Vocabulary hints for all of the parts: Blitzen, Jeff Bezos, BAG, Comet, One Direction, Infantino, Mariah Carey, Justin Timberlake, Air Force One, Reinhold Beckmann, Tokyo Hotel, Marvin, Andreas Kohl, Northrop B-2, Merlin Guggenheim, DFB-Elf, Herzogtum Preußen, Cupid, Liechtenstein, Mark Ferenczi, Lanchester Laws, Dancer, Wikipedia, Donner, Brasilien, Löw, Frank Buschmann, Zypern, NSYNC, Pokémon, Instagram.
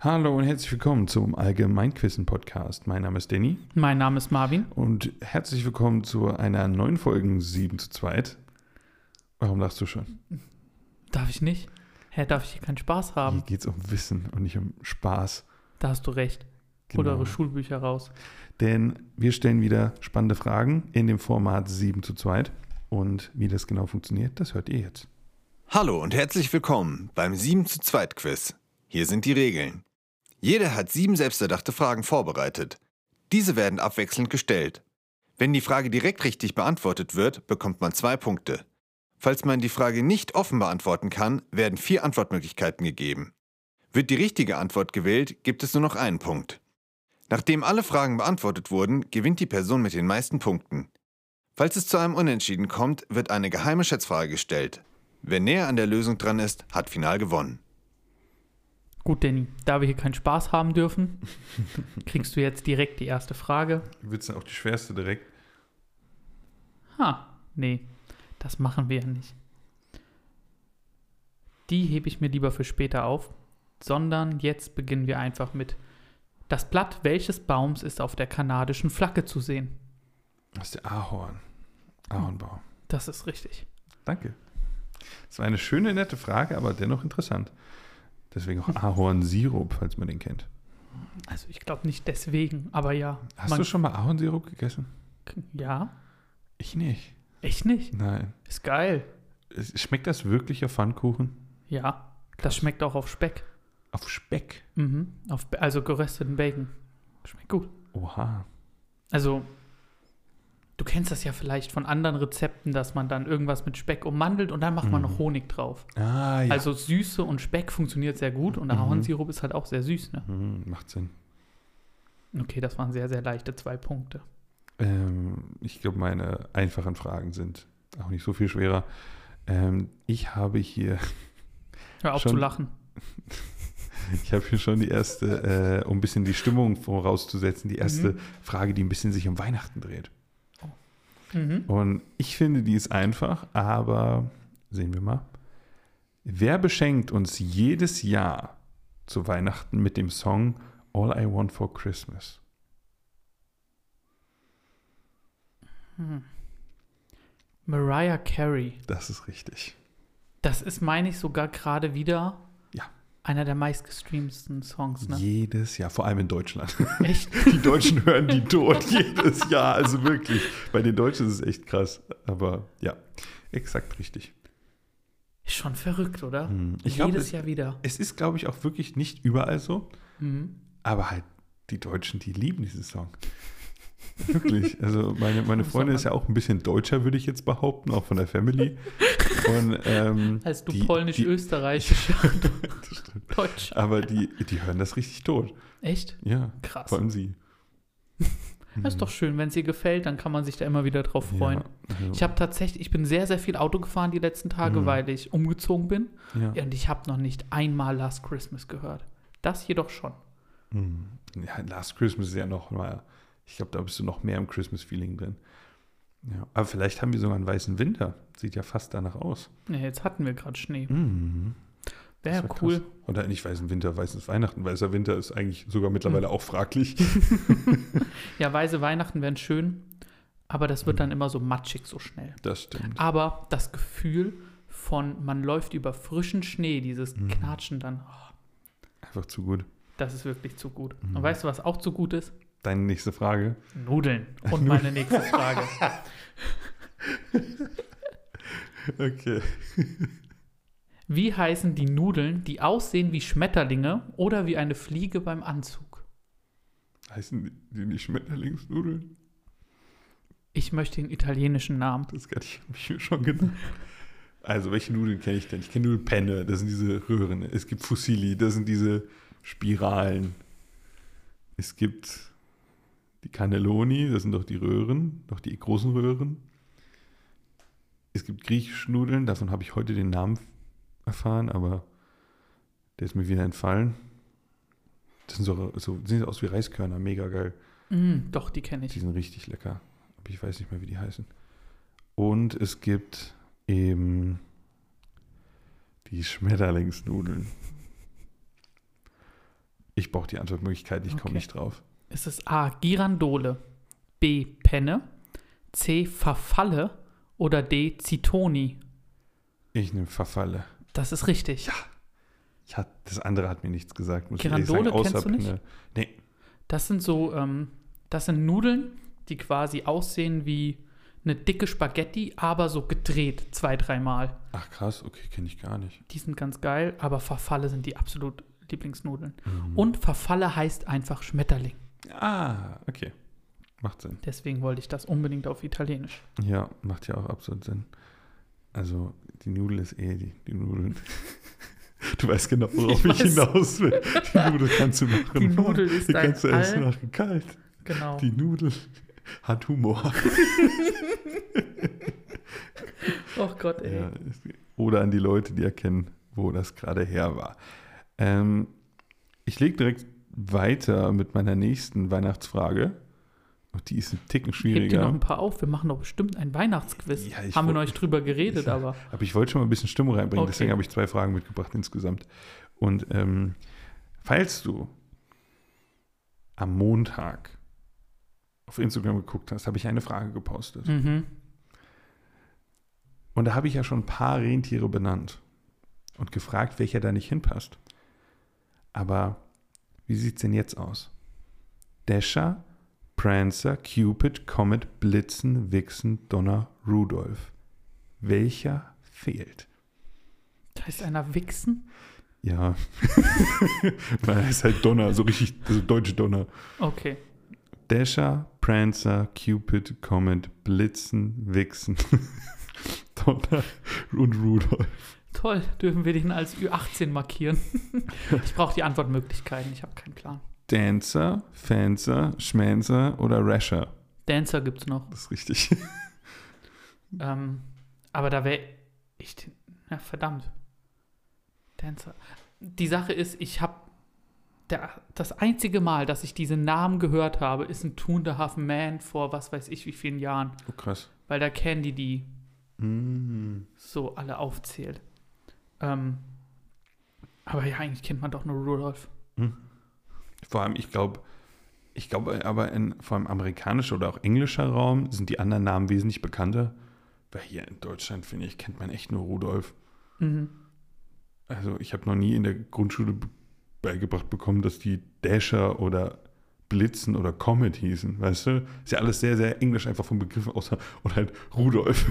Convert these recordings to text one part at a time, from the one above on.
Hallo und herzlich willkommen zum Allgemeinquissen-Podcast. Mein Name ist Danny. Mein Name ist Marvin. Und herzlich willkommen zu einer neuen Folge 7 zu Zweit. Warum lachst du schon? Darf ich nicht? Hä, darf ich hier keinen Spaß haben? Hier geht es um Wissen und nicht um Spaß. Da hast du recht. Genau. Oder eure Schulbücher raus. Denn wir stellen wieder spannende Fragen in dem Format 7 zu Zweit. Und wie das genau funktioniert, das hört ihr jetzt. Hallo und herzlich willkommen beim 7 zu Zweit Quiz. Hier sind die Regeln. Jeder hat 7 selbsterdachte Fragen vorbereitet. Diese werden abwechselnd gestellt. Wenn die Frage direkt richtig beantwortet wird, bekommt man 2 Punkte. Falls man die Frage nicht offen beantworten kann, werden 4 Antwortmöglichkeiten gegeben. Wird die richtige Antwort gewählt, gibt es nur noch einen Punkt. Nachdem alle Fragen beantwortet wurden, gewinnt die Person mit den meisten Punkten. Falls es zu einem Unentschieden kommt, wird eine geheime Schätzfrage gestellt. Wer näher an der Lösung dran ist, hat final gewonnen. Gut, Danny, da wir hier keinen Spaß haben dürfen, kriegst du jetzt direkt die erste Frage. Wird es dann auch die schwerste direkt? Nee, das machen wir ja nicht. Die hebe ich mir lieber für später auf, sondern jetzt beginnen wir einfach mit: Das Blatt welches Baums ist auf der kanadischen Flagge zu sehen? Das ist der Ahornbaum. Das ist richtig. Danke. Das war eine schöne, nette Frage, aber dennoch interessant. Deswegen auch Ahornsirup, falls man den kennt. Also ich glaube nicht deswegen, aber ja. Hast du schon mal Ahornsirup gegessen? Ja. Ich nicht. Echt nicht? Nein. Ist geil. Schmeckt das wirklich auf Pfannkuchen? Ja, das schmeckt auch auf Speck. Auf Speck? Mhm, also gerösteten Bacon. Schmeckt gut. Oha. Also, du kennst das ja vielleicht von anderen Rezepten, dass man dann irgendwas mit Speck ummandelt und dann macht man noch Honig drauf. Ah, ja. Also Süße und Speck funktioniert sehr gut und Ahornsirup ist halt auch sehr süß, ne? Macht Sinn. Okay, das waren sehr, sehr leichte 2 Punkte. Ich glaube, meine einfachen Fragen sind auch nicht so viel schwerer. Ich habe hier... Hör auf zu lachen. Ich habe hier schon die erste, um ein bisschen die Stimmung vorauszusetzen, die erste Frage, die ein bisschen sich um Weihnachten dreht. Und ich finde, die ist einfach, aber sehen wir mal. Wer beschenkt uns jedes Jahr zu Weihnachten mit dem Song All I Want for Christmas? Mariah Carey. Das ist richtig. Das ist, meine ich, sogar gerade wieder einer der meistgestreamten Songs, ne? Jedes Jahr, vor allem in Deutschland. Echt? Die Deutschen hören die tot jedes Jahr, also wirklich. Bei den Deutschen ist es echt krass, aber ja, exakt richtig. Ist schon verrückt, oder? Jedes Jahr wieder. Es ist, glaube ich, auch wirklich nicht überall so, aber halt die Deutschen, die lieben diesen Song. Wirklich, also meine Freundin ist ja auch ein bisschen deutscher, würde ich jetzt behaupten, auch von der Family. Und, als du polnisch-österreichisch deutsch. Aber die hören das richtig tot. Echt? Ja, krass. Vor allem sie. Das ist doch schön, wenn es ihr gefällt, dann kann man sich da immer wieder drauf freuen. Ja, also. Ich bin sehr, sehr viel Auto gefahren die letzten Tage, weil ich umgezogen bin. Ja. Und ich habe noch nicht einmal Last Christmas gehört. Das jedoch schon. Ja, Last Christmas ist ja noch mal... Ich glaube, da bist du noch mehr im Christmas-Feeling drin. Ja, aber vielleicht haben wir sogar einen weißen Winter. Sieht ja fast danach aus. Ja, jetzt hatten wir gerade Schnee. Wäre cool. Krass. Oder nicht weißen Winter, weißes Weihnachten. Weißer Winter ist eigentlich sogar mittlerweile auch fraglich. Ja, weiße Weihnachten wären schön, aber das wird dann immer so matschig so schnell. Das stimmt. Aber das Gefühl von, man läuft über frischen Schnee, dieses Knatschen dann. Oh. Einfach zu gut. Das ist wirklich zu gut. Und weißt du, was auch zu gut ist? Deine nächste Frage? Nudeln. Und meine nächste Frage. Okay. Wie heißen die Nudeln, die aussehen wie Schmetterlinge oder wie eine Fliege beim Anzug? Heißen die nicht Schmetterlingsnudeln? Ich möchte den italienischen Namen. Das hatte ich mir schon gedacht. Also, welche Nudeln kenne ich denn? Ich kenne Nudelpenne, das sind diese Röhren. Es gibt Fusilli, das sind diese Spiralen. Es gibt... Die Cannelloni, das sind doch die Röhren, doch die großen Röhren. Es gibt griechische Nudeln, davon habe ich heute den Namen erfahren, aber der ist mir wieder entfallen. Das sind so sehen aus wie Reiskörner, mega geil. Doch, die kenne ich. Die sind richtig lecker, aber ich weiß nicht mehr, wie die heißen. Und es gibt eben die Schmetterlingsnudeln. brauche die Antwortmöglichkeit, ich komme nicht drauf. Es ist A. Girandole, B. Penne, C. Farfalle oder D. Zitoni. Ich nehme Farfalle. Das ist richtig. Ja. Das andere hat mir nichts gesagt. Muss Girandole sagen, kennst du nicht? Nee. Das sind so, das sind Nudeln, die quasi aussehen wie eine dicke Spaghetti, aber so gedreht 2-3 Mal. Ach krass, okay, kenne ich gar nicht. Die sind ganz geil, aber Farfalle sind die absolut Lieblingsnudeln. Mhm. Und Farfalle heißt einfach Schmetterling. Ah, okay. Macht Sinn. Deswegen wollte ich das unbedingt auf Italienisch. Ja, macht ja auch absolut Sinn. Also die Nudel ist die Nudeln. Du weißt genau, worauf ich hinaus will. Die Nudel kannst du machen. Die Nudel ist kannst du essen machen, kalt. Genau. Die Nudel hat Humor. Oh Gott, ey. Ja, oder an die Leute, die erkennen, wo das gerade her war. Ich lege direkt weiter mit meiner nächsten Weihnachtsfrage. Die ist ein Ticken schwieriger. Heb dir noch ein paar auf. Wir machen doch bestimmt ein Weihnachtsquiz. Ja, haben wir neulich drüber geredet, aber... Aber ich wollte schon mal ein bisschen Stimmung reinbringen. Okay. Deswegen habe ich 2 Fragen mitgebracht insgesamt. Und falls du am Montag auf Instagram geguckt hast, habe ich eine Frage gepostet. Mhm. Und da habe ich ja schon ein paar Rentiere benannt und gefragt, welcher da nicht hinpasst. Aber wie sieht es denn jetzt aus? Dasher, Prancer, Cupid, Comet, Blitzen, Wichsen, Donner, Rudolf. Welcher fehlt? Da ist einer Wichsen? Ja. Weil er ist halt Donner, so richtig, also deutsche Donner. Okay. Dasher, Prancer, Cupid, Comet, Blitzen, Wichsen, Donner und Rudolf. Toll, dürfen wir den als Ü18 markieren. Ich brauche die Antwortmöglichkeiten, ich habe keinen Plan. Dancer, Fancer, Schmancer oder Rasher? Dancer gibt's noch. Das ist richtig. Aber da wäre ich... Ja, verdammt. Dancer. Die Sache ist, ich habe... Das einzige Mal, dass ich diese Namen gehört habe, ist ein Two and a Half Man vor was weiß ich wie vielen Jahren. Oh, krass. Weil da Candy die so alle aufzählt. Aber ja, eigentlich kennt man doch nur Rudolf. Mhm. Vor allem, ich glaube aber vor allem amerikanischer oder auch englischer Raum sind die anderen Namen wesentlich bekannter. Weil hier in Deutschland, finde ich, kennt man echt nur Rudolf. Mhm. Also ich habe noch nie in der Grundschule beigebracht bekommen, dass die Dasher oder Blitzen oder Comet hießen, weißt du? Ist ja alles sehr, sehr englisch einfach vom Begriff außer und halt Rudolf.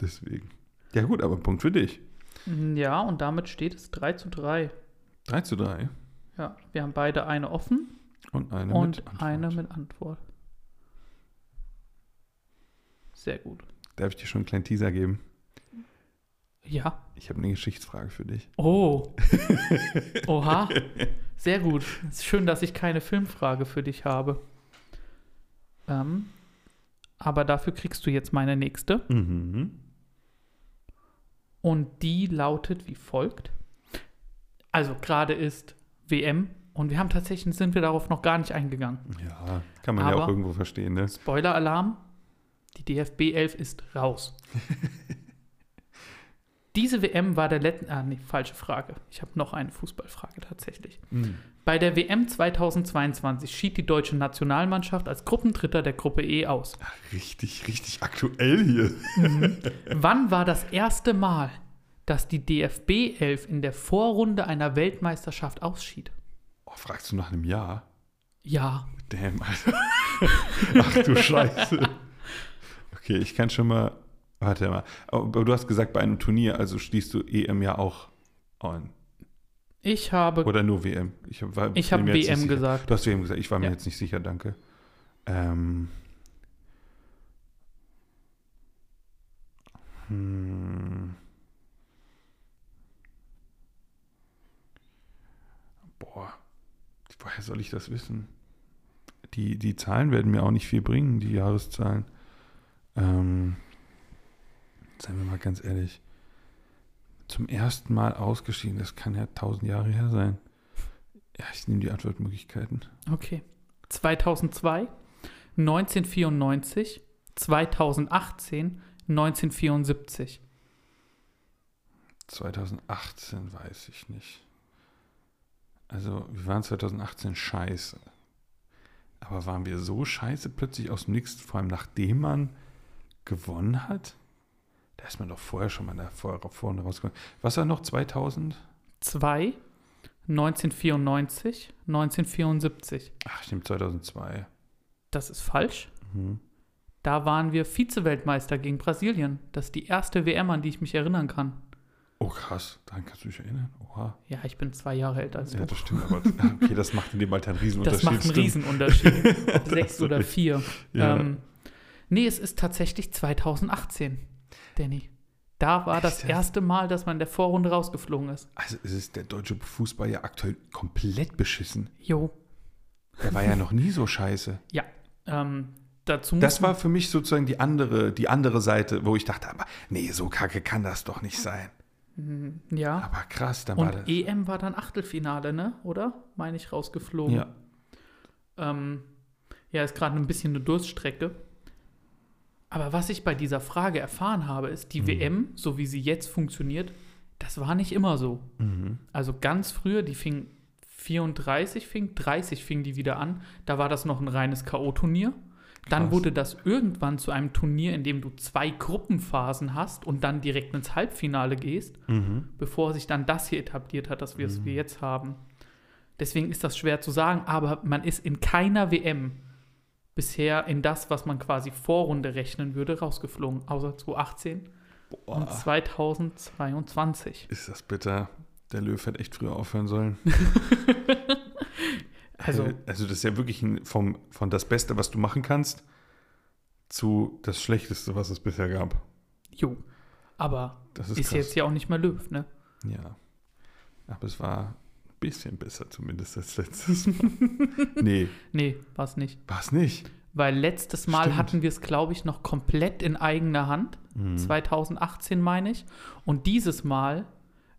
Deswegen. Ja gut, aber Punkt für dich. Ja, und damit steht es 3-3. 3-3? Ja, wir haben beide eine offen und eine mit Antwort. Sehr gut. Darf ich dir schon einen kleinen Teaser geben? Ja. Ich habe eine Geschichtsfrage für dich. Oh. Oha. Sehr gut. Es ist schön, dass ich keine Filmfrage für dich habe. Aber dafür kriegst du jetzt meine nächste. Mhm. Und die lautet wie folgt. Also gerade ist WM und wir haben tatsächlich, sind wir darauf noch gar nicht eingegangen. Ja, kann man aber ja auch irgendwo verstehen, ne? Spoiler-Alarm, die DFB-Elf ist raus. Diese WM war der letzte, falsche Frage. Ich habe noch eine Fußballfrage tatsächlich. Mhm. Bei der WM 2022 schied die deutsche Nationalmannschaft als Gruppendritter der Gruppe E aus. Ach, richtig, richtig aktuell hier. Mhm. Wann war das erste Mal, dass die DFB-Elf in der Vorrunde einer Weltmeisterschaft ausschied? Oh, fragst du nach einem Jahr? Ja. Damn, Alter. Ach du Scheiße. Okay, ich kann schon mal... Warte mal. Aber du hast gesagt, bei einem Turnier, also schließt du EM ja auch an. Ich habe... Oder nur WM. Ich habe WM gesagt. Du hast WM gesagt. Ich war mir jetzt nicht sicher, danke. Woher soll ich das wissen? Die Zahlen werden mir auch nicht viel bringen, die Jahreszahlen. Seien wir mal ganz ehrlich. Zum ersten Mal ausgeschieden, das kann ja 1000 Jahre her sein. Ja, ich nehme die Antwortmöglichkeiten. Okay. 2002, 1994, 2018, 1974. 2018 weiß ich nicht. Also wir waren 2018 scheiße. Aber waren wir so scheiße plötzlich aus dem Nichts, vor allem nachdem man gewonnen hat? Da ist man doch vorher schon mal da vorne rausgekommen. Was war noch 2002, 1994, 1974. Ach, stimmt, 2002. Das ist falsch. Mhm. Da waren wir Vize-Weltmeister gegen Brasilien. Das ist die erste WM, an die ich mich erinnern kann. Oh, krass. Daran kannst du dich erinnern? Oha. Ja, ich bin 2 Jahre älter als du. Ja, das stimmt. Aber okay, das macht in dem Alter einen Riesenunterschied. Das macht einen Riesenunterschied. Ob 6 oder 4. Ja. Nee, es ist tatsächlich 2018, Danny. Da war das erste Mal, dass man in der Vorrunde rausgeflogen ist. Also es ist der deutsche Fußball ja aktuell komplett beschissen. Jo. Der war ja noch nie so scheiße. Ja. Das war für mich sozusagen die andere Seite, wo ich dachte, aber nee, so kacke kann das doch nicht sein. Ja. Aber krass, dann war das. Und EM war dann Achtelfinale, ne? Oder? Meine ich, rausgeflogen. Ja. Ja, ist gerade ein bisschen eine Durststrecke. Aber was ich bei dieser Frage erfahren habe, ist, die WM, so wie sie jetzt funktioniert, das war nicht immer so. Mhm. Also ganz früher, die fing 30 fing die wieder an. Da war das noch ein reines K.O.-Turnier. Dann wurde das irgendwann zu einem Turnier, in dem du 2 Gruppenphasen hast und dann direkt ins Halbfinale gehst, bevor sich dann das hier etabliert hat, dass wir es jetzt haben. Deswegen ist das schwer zu sagen, aber man ist in keiner WM bisher in das, was man quasi Vorrunde rechnen würde, rausgeflogen. Außer 2018 und 2022. Ist das bitter. Der Löw hätte echt früher aufhören sollen. Also das ist ja wirklich von das Beste, was du machen kannst, zu das Schlechteste, was es bisher gab. Jo, aber das ist jetzt ja auch nicht mehr Löw, ne? Ja, aber es war ein bisschen besser zumindest als letztes Mal. Nee, war es nicht. War es nicht? Weil letztes Mal hatten wir es, glaube ich, noch komplett in eigener Hand, 2018 meine ich. Und dieses Mal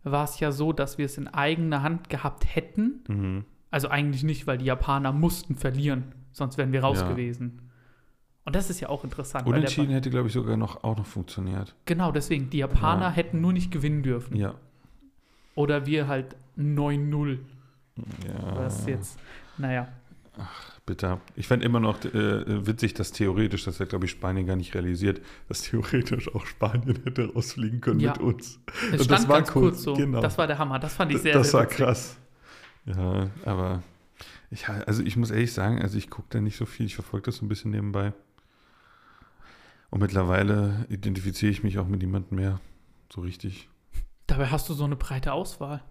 war es ja so, dass wir es in eigener Hand gehabt hätten, also eigentlich nicht, weil die Japaner mussten verlieren, sonst wären wir raus gewesen. Und das ist ja auch interessant. Unentschieden hätte, glaube ich, sogar auch noch funktioniert. Genau, deswegen, die Japaner hätten nur nicht gewinnen dürfen. Ja. Oder wir halt 9-0. Ja. Was jetzt, naja. Ach, bitter. Ich fände immer noch witzig, dass theoretisch, das hat, glaube ich, Spanien gar nicht realisiert, dass theoretisch auch Spanien hätte rausfliegen können mit uns. Es stand das war ganz kurz so. Genau. Das war der Hammer. Das fand ich sehr, das sehr witzig. Das war krass. Ja, aber ich muss ehrlich sagen, ich gucke da nicht so viel, ich verfolge das so ein bisschen nebenbei. Und mittlerweile identifiziere ich mich auch mit niemandem mehr so richtig. Dabei hast du so eine breite Auswahl.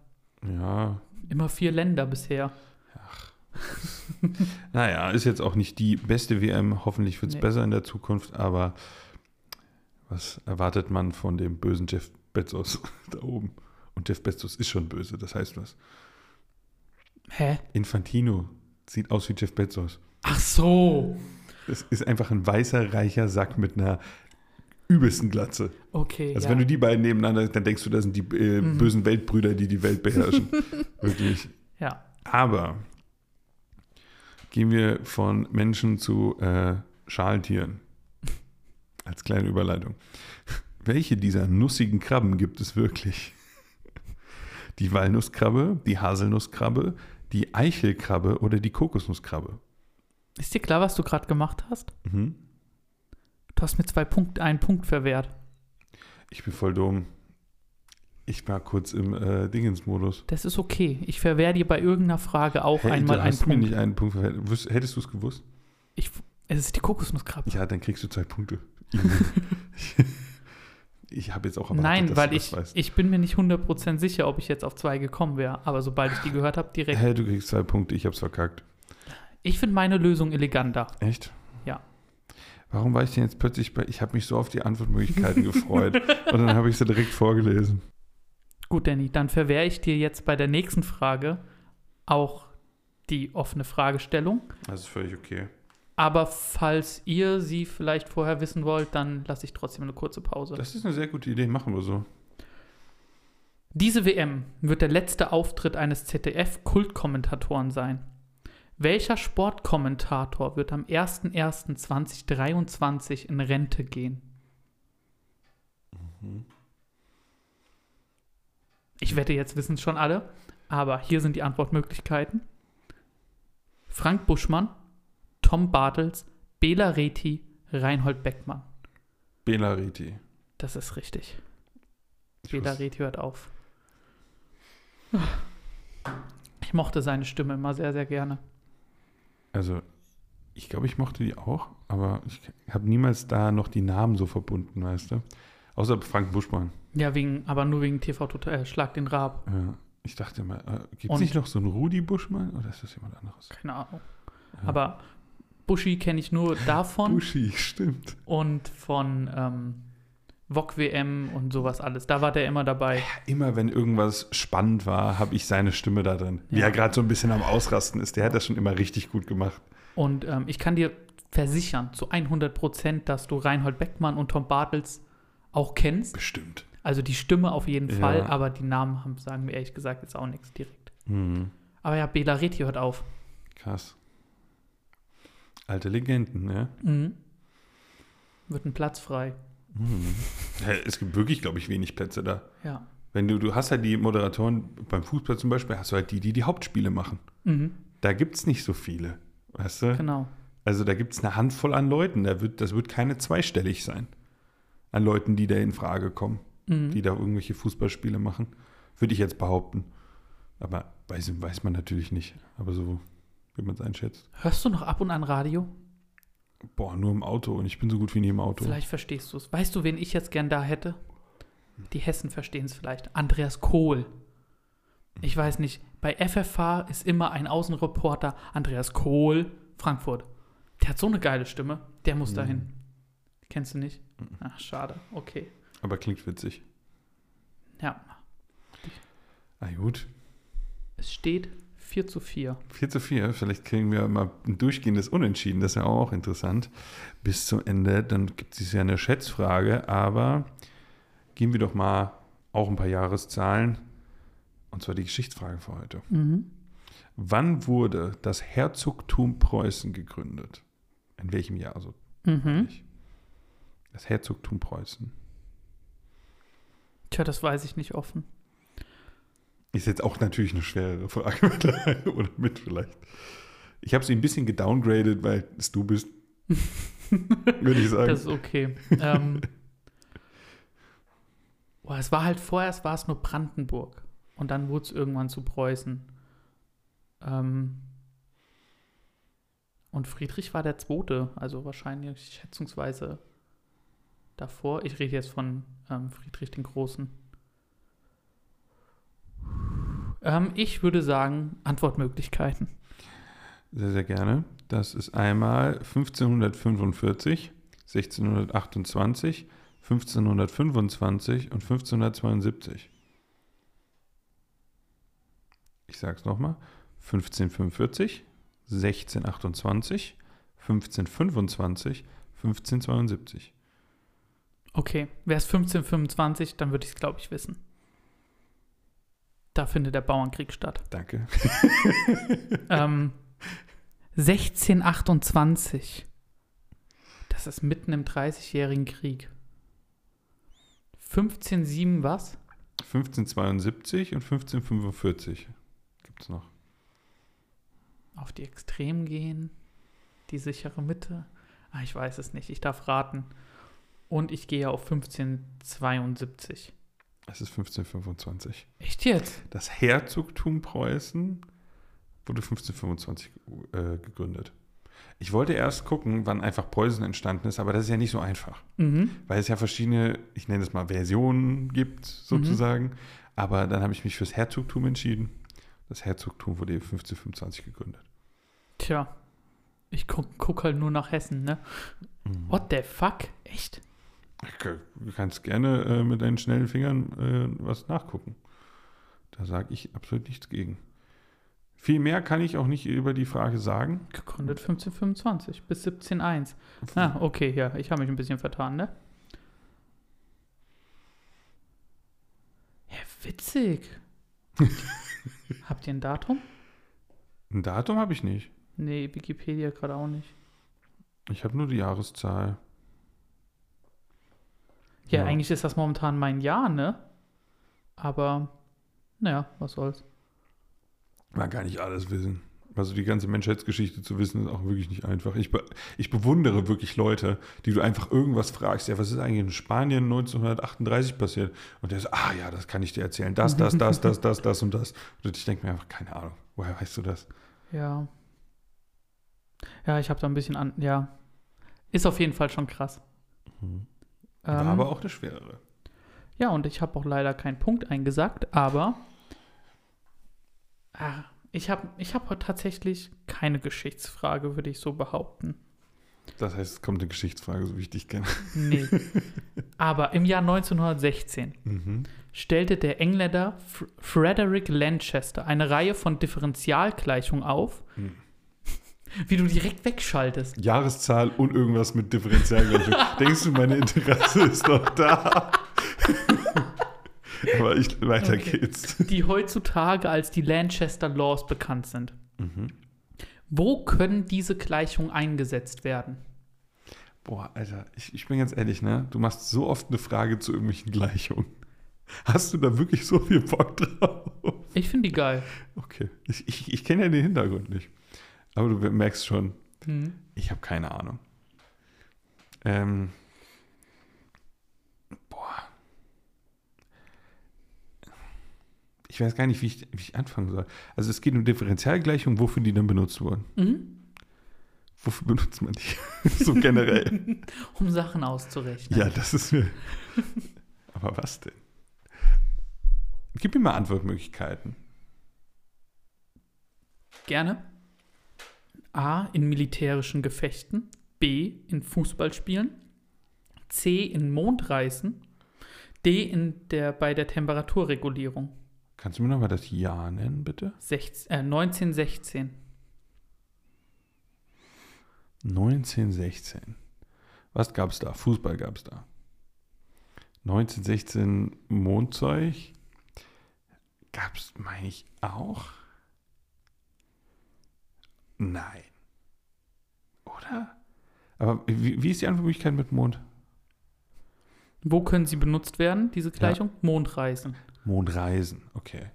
Ja. Immer 4 Länder bisher. Ach. Naja, ist jetzt auch nicht die beste WM, hoffentlich wird es besser in der Zukunft, aber was erwartet man von dem bösen Jeff Bezos da oben? Und Jeff Bezos ist schon böse, das heißt was. Hä? Infantino. Sieht aus wie Jeff Bezos. Ach so. Das ist einfach ein weißer, reicher Sack mit einer übelsten Glatze. Okay, also wenn du die beiden nebeneinander, dann denkst du, das sind die bösen Weltbrüder, die die Welt beherrschen. Wirklich. Ja. Aber gehen wir von Menschen zu Schalentieren. Als kleine Überleitung. Welche dieser nussigen Krabben gibt es wirklich? Die Walnusskrabbe, die Haselnusskrabbe, die Eichelkrabbe oder die Kokosnusskrabbe. Ist dir klar, was du gerade gemacht hast? Mhm. Du hast mir 2 Punkte, 1 Punkt verwehrt. Ich bin voll dumm. Ich war kurz im Dingensmodus. Das ist okay. Ich verwehre dir bei irgendeiner Frage auch einmal einen Punkt. Du hast mir nicht einen Punkt verwehrt. Hättest du es gewusst? Es ist die Kokosnusskrabbe. Ja, dann kriegst du 2 Punkte. Ich habe jetzt auch erwartet, dass du das weißt. Ich bin mir nicht 100% sicher, ob ich jetzt auf 2 gekommen wäre. Aber sobald ich die gehört habe, direkt. Hey, du kriegst 2 Punkte, ich hab's verkackt. Ich finde meine Lösung eleganter. Echt? Ja. Warum war ich denn jetzt plötzlich bei. Ich habe mich so auf die Antwortmöglichkeiten gefreut. Und dann habe ich sie direkt vorgelesen. Gut, Danny, dann verwehre ich dir jetzt bei der nächsten Frage auch die offene Fragestellung. Das ist völlig okay. Aber falls ihr sie vielleicht vorher wissen wollt, dann lasse ich trotzdem eine kurze Pause. Das ist eine sehr gute Idee, machen wir so. Diese WM wird der letzte Auftritt eines ZDF-Kultkommentatoren sein. Welcher Sportkommentator wird am 01.01.2023 in Rente gehen? Ich wette, jetzt wissen es schon alle, Aber hier sind die Antwortmöglichkeiten. Frank Buschmann, Tom Bartels, Béla Réthy, Reinhold Beckmann. Béla Réthy. Das ist richtig. Béla Réthy hört auf. Ich mochte seine Stimme immer sehr, sehr gerne. Also, ich glaube, ich mochte die auch, aber ich habe niemals da noch die Namen so verbunden, weißt du? Außer Frank Buschmann. Ja, aber nur wegen TV Total, Schlag den Raab. Ja, ich dachte mal, gibt es nicht noch so einen Rudi Buschmann oder ist das jemand anderes? Keine Ahnung. Ja. Aber Buschi kenne ich nur davon. Buschi, stimmt. Und von VOG WM und sowas alles. Da war der immer dabei. Ja, immer wenn irgendwas spannend war, habe ich seine Stimme da drin. Ja. Wie er gerade so ein bisschen am Ausrasten ist. Der hat das schon immer richtig gut gemacht. Und ich kann dir versichern, zu 100%, dass du Reinhold Beckmann und Tom Bartels auch kennst. Bestimmt. Also die Stimme auf jeden Fall, aber die Namen sagen mir ehrlich gesagt jetzt auch nichts direkt. Mhm. Aber ja, Béla Réthy hört auf. Krass. Alte Legenden, ne? Mhm. Wird ein Platz frei. Mhm. Es gibt wirklich, glaube ich, wenig Plätze da. Ja. Wenn du hast halt die Moderatoren, beim Fußball zum Beispiel, hast du halt die Hauptspiele machen. Mhm. Da gibt es nicht so viele, weißt du? Genau. Also da gibt es eine Handvoll an Leuten, das wird keine zweistellig sein. An Leuten, die da in Frage kommen, die da irgendwelche Fußballspiele machen, würde ich jetzt behaupten. Aber weiß man natürlich nicht, aber so, wie man es einschätzt. Hörst du noch ab und an Radio? Boah, nur im Auto und ich bin so gut wie nie im Auto. Vielleicht verstehst du es. Weißt du, wen ich jetzt gern da hätte? Die Hessen verstehen es vielleicht. Andreas Kohl. Ich weiß nicht, bei FFH ist immer ein Außenreporter Andreas Kohl, Frankfurt. Der hat so eine geile Stimme, der muss dahin. Kennst du nicht? Ach, schade. Okay. Aber klingt witzig. Ja. Na gut. Es steht 4:4. 4:4. Vielleicht kriegen wir mal ein durchgehendes Unentschieden. Das ist ja auch interessant. Bis zum Ende. Dann gibt es ja eine Schätzfrage. Aber gehen wir doch mal auch ein paar Jahreszahlen. Und zwar die Geschichtsfrage für heute. Mhm. Wann wurde das Herzogtum Preußen gegründet? In welchem Jahr? Also das Herzogtum Preußen. Tja, das weiß ich nicht offen. Ist jetzt auch natürlich eine schwerere Frage oder mit vielleicht. Ich habe sie ein bisschen gedowngradet, weil es du bist, würde ich sagen. Das ist okay. Es war halt vorerst war es nur Brandenburg und dann wurde es irgendwann zu Preußen. Und Friedrich war der Zweite, also wahrscheinlich schätzungsweise davor. Ich rede jetzt von Friedrich den Großen. Ich würde sagen, Antwortmöglichkeiten. Sehr, sehr gerne. Das ist einmal 1545, 1628, 1525 und 1572. Ich sage es nochmal. 1545, 1628, 1525, 1572. Okay, wäre es 1525, dann würde ich es, glaube ich, wissen. Da findet der Bauernkrieg statt. Danke. 1628. Das ist mitten im 30-jährigen Krieg. 1507 was? 1572 und 1545 gibt es noch. Auf die Extremen gehen, die sichere Mitte. Ah, ich weiß es nicht, ich darf raten. Und ich gehe auf 1572. Es ist 1525. Echt jetzt? Das Herzogtum Preußen wurde 1525 gegründet. Ich wollte erst gucken, wann einfach Preußen entstanden ist, aber das ist ja nicht so einfach. Mhm. Weil es ja verschiedene, ich nenne es mal Versionen gibt, sozusagen. Mhm. Aber dann habe ich mich fürs Herzogtum entschieden. Das Herzogtum wurde 1525 gegründet. Tja, ich guck halt nur nach Hessen, ne? Mhm. What the fuck? Echt? Okay. Du kannst gerne mit deinen schnellen Fingern was nachgucken. Da sage ich absolut nichts gegen. Viel mehr kann ich auch nicht über die Frage sagen. Gegründet 1525 bis 1701. Ah, okay, ja, ich habe mich ein bisschen vertan, ne? Ja, witzig. Habt ihr ein Datum? Ein Datum habe ich nicht. Nee, Wikipedia gerade auch nicht. Ich habe nur die Jahreszahl. Ja, eigentlich ist das momentan mein Jahr, ne? Aber, naja, was soll's. Man kann nicht alles wissen. Also die ganze Menschheitsgeschichte zu wissen, ist auch wirklich nicht einfach. Ich bewundere wirklich Leute, die du einfach irgendwas fragst. Ja, was ist eigentlich in Spanien 1938 passiert? Und der so, ah ja, das kann ich dir erzählen. Das und das. Und ich denke mir einfach, keine Ahnung, woher weißt du das? Ja. Ja, ich habe da ein bisschen an, ja. Ist auf jeden Fall schon krass. Mhm. War aber auch eine schwerere. Ja, und ich habe auch leider keinen Punkt eingesagt, aber ich hab tatsächlich keine Geschichtsfrage, würde ich so behaupten. Das heißt, es kommt eine Geschichtsfrage, so wie ich dich kenne. Nee. Aber im Jahr 1916 stellte der Engländer Frederick Lanchester eine Reihe von Differentialgleichungen auf, wie du direkt wegschaltest. Jahreszahl und irgendwas mit Differentialgleichung. Denkst du, meine Interesse ist noch da? Aber weiter geht's. Die heutzutage als die Lanchester Laws bekannt sind. Mhm. Wo können diese Gleichungen eingesetzt werden? Boah, Alter, ich bin ganz ehrlich, ne? Du machst so oft eine Frage zu irgendwelchen Gleichungen. Hast du da wirklich so viel Bock drauf? Ich finde die geil. Okay. Ich kenne ja den Hintergrund nicht. Aber du merkst schon, ich habe keine Ahnung. Ich weiß gar nicht, wie ich anfangen soll. Also es geht um Differentialgleichungen, wofür die dann benutzt wurden. Mhm. Wofür benutzt man die? So generell. Um Sachen auszurechnen. Ja, das ist mir... Aber was denn? Gib mir mal Antwortmöglichkeiten. Gerne. A. In militärischen Gefechten. B. In Fußballspielen. C. In Mondreisen. D. bei der Temperaturregulierung. Kannst du mir nochmal das Jahr nennen, bitte? 1916. 1916. Was gab es da? Fußball gab es da. 1916 Mondzeug. Gab es, meine ich, auch? Nein. Oder? Aber wie ist die Antwortmöglichkeit mit Mond? Wo können sie benutzt werden, diese Gleichung? Ja. Mondreisen. Mondreisen, okay.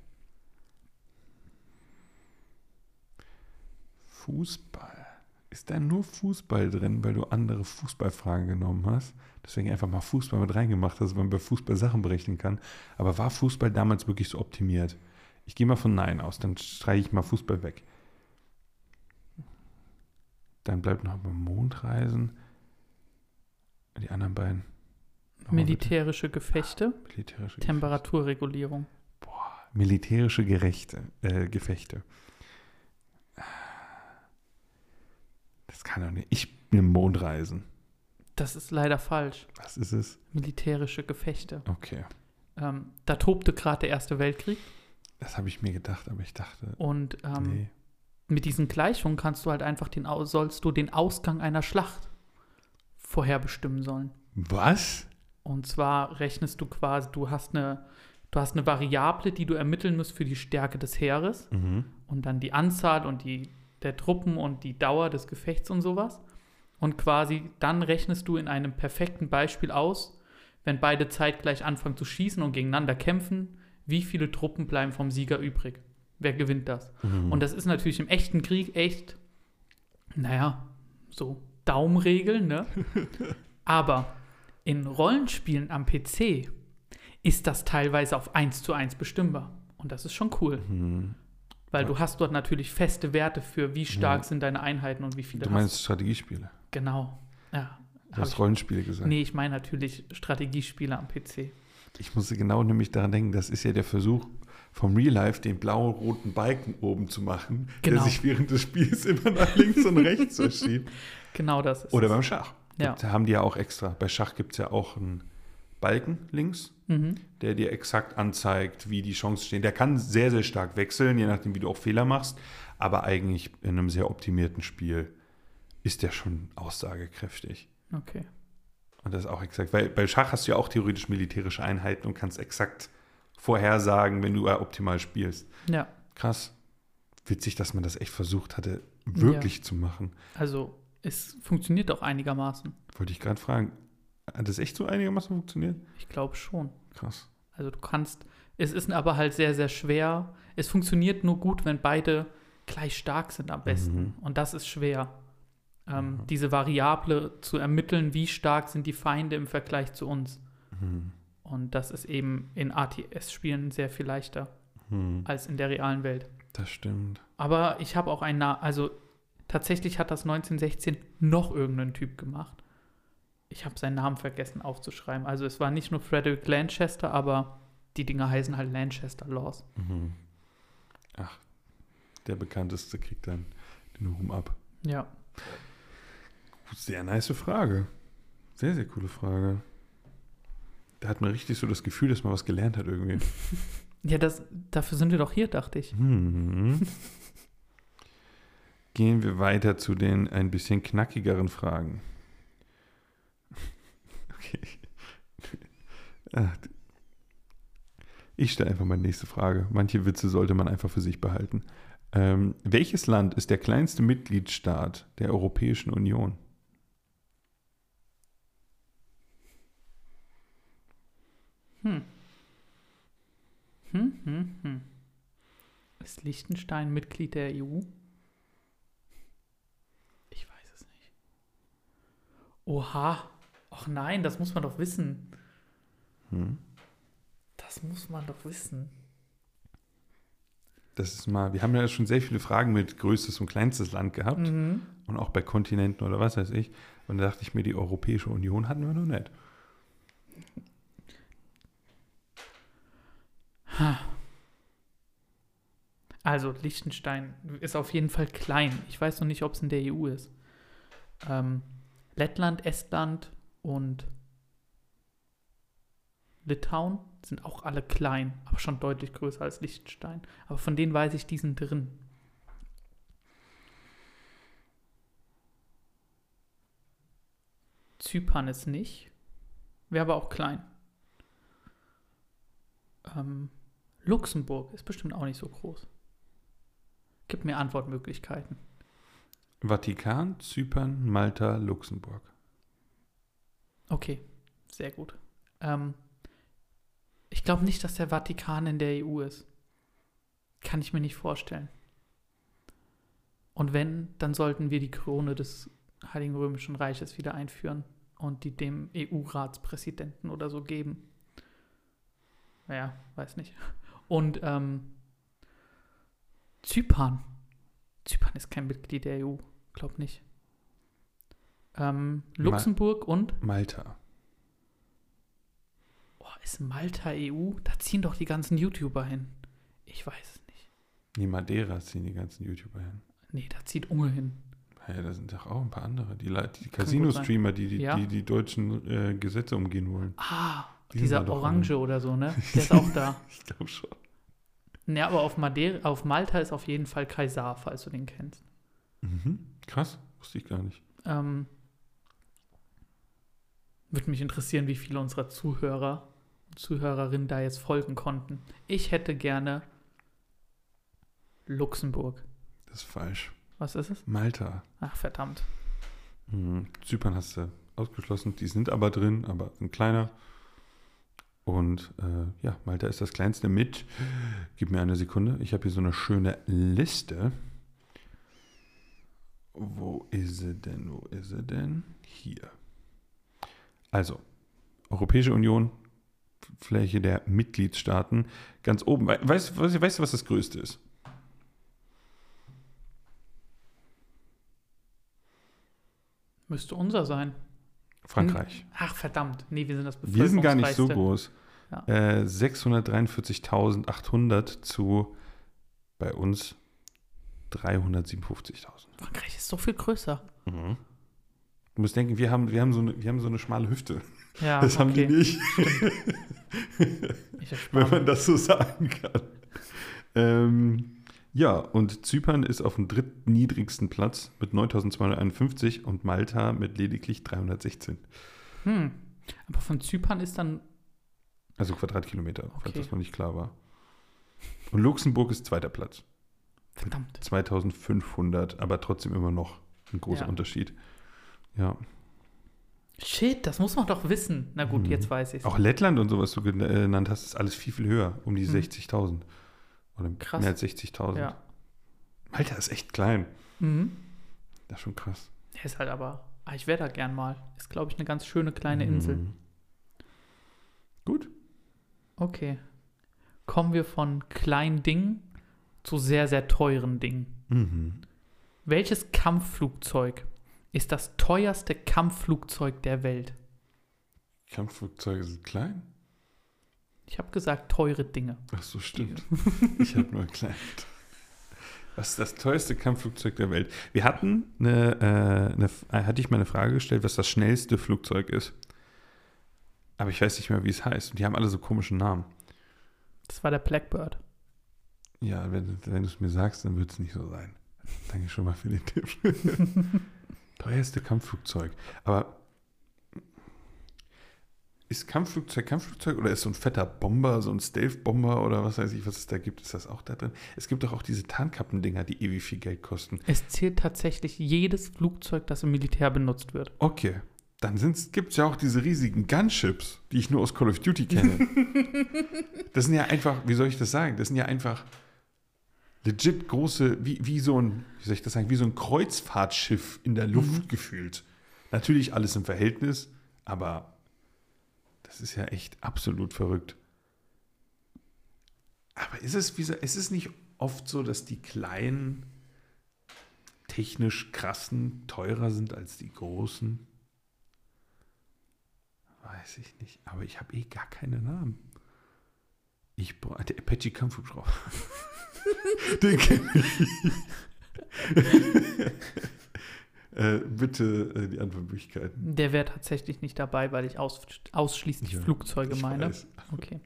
Fußball. Ist da nur Fußball drin, weil du andere Fußballfragen genommen hast? Deswegen einfach mal Fußball mit reingemacht, dass man bei Fußball Sachen berechnen kann. Aber war Fußball damals wirklich so optimiert? Ich gehe mal von Nein aus, dann streiche ich mal Fußball weg. Dann bleibt noch mal Mondreisen. Die anderen beiden. Militärische Gefechte, Temperaturregulierung. Boah, militärische Gefechte. Das kann doch nicht. Ich bin im Mondreisen. Das ist leider falsch. Was ist es? Militärische Gefechte. Okay. Da tobte gerade der Erste Weltkrieg. Das habe ich mir gedacht, aber ich dachte. Und nee. Mit diesen Gleichungen kannst du halt einfach den Ausgang einer Schlacht vorherbestimmen sollen. Was? Und zwar rechnest du quasi, du hast eine Variable, die du ermitteln musst für die Stärke des Heeres und dann die Anzahl und der Truppen und die Dauer des Gefechts und sowas. Und quasi dann rechnest du in einem perfekten Beispiel aus, wenn beide zeitgleich anfangen zu schießen und gegeneinander kämpfen, wie viele Truppen bleiben vom Sieger übrig? Wer gewinnt das? Mhm. Und das ist natürlich im echten Krieg echt, naja, so Daumenregeln, ne? Aber in Rollenspielen am PC ist das teilweise auf 1:1 bestimmbar. Und das ist schon cool. Mhm. Weil du hast dort natürlich feste Werte für, wie stark sind deine Einheiten und wie viele hast du. Du meinst Strategiespiele? Genau. Ja, du hast Rollenspiele gesagt. Nee, ich meine natürlich Strategiespiele am PC. Ich musste genau nämlich daran denken, das ist ja der Versuch vom Real Life, den blau-roten Balken oben zu machen, der sich während des Spiels immer nach links und rechts verschiebt. Genau das ist. Oder beim Schach. Ja. Da haben die ja auch extra. Bei Schach gibt es ja auch einen Balken links, der dir exakt anzeigt, wie die Chancen stehen. Der kann sehr, sehr stark wechseln, je nachdem, wie du auch Fehler machst. Aber eigentlich in einem sehr optimierten Spiel ist der schon aussagekräftig. Okay. Und das ist auch exakt. Weil bei Schach hast du ja auch theoretisch militärische Einheiten und kannst exakt vorhersagen, wenn du optimal spielst. Ja. Krass. Witzig, dass man das echt versucht hatte, wirklich zu machen. Also es funktioniert auch einigermaßen. Wollte ich gerade fragen. Hat das echt so einigermaßen funktioniert? Ich glaube schon. Krass. Also du kannst, Es ist aber halt sehr, sehr schwer. Es funktioniert nur gut, wenn beide gleich stark sind am besten. Und das ist schwer. Diese Variable zu ermitteln, wie stark sind die Feinde im Vergleich zu uns. Und das ist eben in ATS-Spielen sehr viel leichter als in der realen Welt. Das stimmt. Aber ich habe auch also tatsächlich hat das 1916 noch irgendein Typ gemacht. Ich habe seinen Namen vergessen aufzuschreiben. Also es war nicht nur Frederick Lanchester, aber die Dinger heißen halt Lanchester Laws. Ach, der bekannteste kriegt dann den Ruhm ab. Ja. Sehr nice Frage. Sehr, sehr coole Frage. Da hat man richtig so das Gefühl, dass man was gelernt hat irgendwie. Ja, dafür sind wir doch hier, dachte ich. Gehen wir weiter zu den ein bisschen knackigeren Fragen. Okay. Ich stelle einfach meine nächste Frage. Manche Witze sollte man einfach für sich behalten. Welches Land ist der kleinste Mitgliedstaat der Europäischen Union? Ist Liechtenstein Mitglied der EU? Ich weiß es nicht. Oha. Ach nein, das muss man doch wissen. Das muss man doch wissen. Das ist mal, wir haben ja schon sehr viele Fragen mit größtes und kleinstes Land gehabt. Und auch bei Kontinenten oder was weiß ich. Und da dachte ich mir, die Europäische Union hatten wir noch nicht. Also Liechtenstein ist auf jeden Fall klein. Ich weiß noch nicht, ob es in der EU ist. Lettland, Estland und Litauen sind auch alle klein, aber schon deutlich größer als Liechtenstein. Aber von denen weiß ich, die sind drin. Zypern ist nicht. Wäre aber auch klein. Luxemburg ist bestimmt auch nicht so groß. Gib mir Antwortmöglichkeiten. Vatikan, Zypern, Malta, Luxemburg. Okay, sehr gut. Ich glaube nicht, dass der Vatikan in der EU ist. Kann ich mir nicht vorstellen. Und wenn, dann sollten wir die Krone des Heiligen Römischen Reiches wieder einführen und die dem EU-Ratspräsidenten oder so geben. Naja, weiß nicht. Und Zypern. Zypern ist kein Mitglied der EU. Glaub nicht. Luxemburg und? Malta. Oh, ist Malta EU? Da ziehen doch die ganzen YouTuber hin. Ich weiß es nicht. Nee, Madeira ziehen die ganzen YouTuber hin. Nee, da zieht Unge hin. Ja, da sind doch auch ein paar andere. Die Casino-Streamer, die deutschen Gesetze umgehen wollen. Ah, dieser Orange oder so, ne? Der ist auch da. Ich glaube schon. Ja, aber auf Malta ist auf jeden Fall Kaisar, falls du den kennst. Krass, wusste ich gar nicht. Würde mich interessieren, wie viele unserer Zuhörer und Zuhörerinnen da jetzt folgen konnten. Ich hätte gerne Luxemburg. Das ist falsch. Was ist es? Malta. Ach, verdammt. Zypern hast du ausgeschlossen. Die sind aber drin, aber sind kleiner. Und ja, Malta ist das kleinste mit. Gib mir eine Sekunde. Ich habe hier so eine schöne Liste. Wo ist sie denn? Hier. Also, Europäische Union, Fläche der Mitgliedstaaten. Ganz oben. Weißt du, was das größte ist? Müsste unser sein. Frankreich. Ach, verdammt. Nee, wir sind das bevölkerungsreichste. Wir sind gar nicht so groß. Ja. 643.800 zu bei uns 357.000. Frankreich ist so viel größer. Du musst denken, wir haben so eine schmale Hüfte. Ja, das haben die nicht. Wenn man das so sagen kann. Ja, und Zypern ist auf dem drittniedrigsten Platz mit 9.251 und Malta mit lediglich 316. Aber von Zypern ist dann... Also Quadratkilometer, falls das noch nicht klar war. Und Luxemburg ist zweiter Platz. Verdammt. 2.500, aber trotzdem immer noch ein großer Unterschied. Ja. Shit, das muss man doch wissen. Na gut, jetzt weiß ich es. Auch Lettland und sowas, was du genannt hast, ist alles viel, viel höher. Um die 60.000. Oder krass. Mehr als 60.000. Ja. Malta ist echt klein. Mhm. Das ist schon krass. Ist halt aber, ich wäre da gern mal. Ist, glaube ich, eine ganz schöne kleine Insel. Gut. Okay. Kommen wir von kleinen Dingen zu sehr, sehr teuren Dingen. Mhm. Welches Kampfflugzeug ist das teuerste Kampfflugzeug der Welt? Kampfflugzeuge sind klein? Ich habe gesagt, teure Dinge. Ach so, stimmt. Ich habe nur klein. Was ist das teuerste Kampfflugzeug der Welt? Wir hatten hatte ich mal eine Frage gestellt, was das schnellste Flugzeug ist. Aber ich weiß nicht mehr, wie es heißt. Und die haben alle so komischen Namen. Das war der Blackbird. Ja, wenn du es mir sagst, dann wird es nicht so sein. Danke schon mal für den Tipp. Teuerste Kampfflugzeug. Aber ist Kampfflugzeug oder ist so ein fetter Bomber, so ein Stealth-Bomber oder was weiß ich, was es da gibt, ist das auch da drin? Es gibt doch auch diese Tarnkappendinger, die ewig viel Geld kosten. Es zählt tatsächlich jedes Flugzeug, das im Militär benutzt wird. Okay, dann gibt es ja auch diese riesigen Gunships, die ich nur aus Call of Duty kenne. Das sind ja einfach, wie soll ich das sagen, das sind ja einfach legit große, wie so ein Kreuzfahrtschiff in der Luft gefühlt. Natürlich alles im Verhältnis, aber das ist ja echt absolut verrückt. Aber ist es nicht oft so, dass die kleinen technisch krassen teurer sind als die großen? Weiß ich nicht. Aber ich habe gar keine Namen. Ich brauche der Apache Kampfhubschrauber. Den kenne ich. Bitte die Antwortmöglichkeiten. Der wäre tatsächlich nicht dabei, weil ich ausschließlich Flugzeuge meine. Weiß. Okay.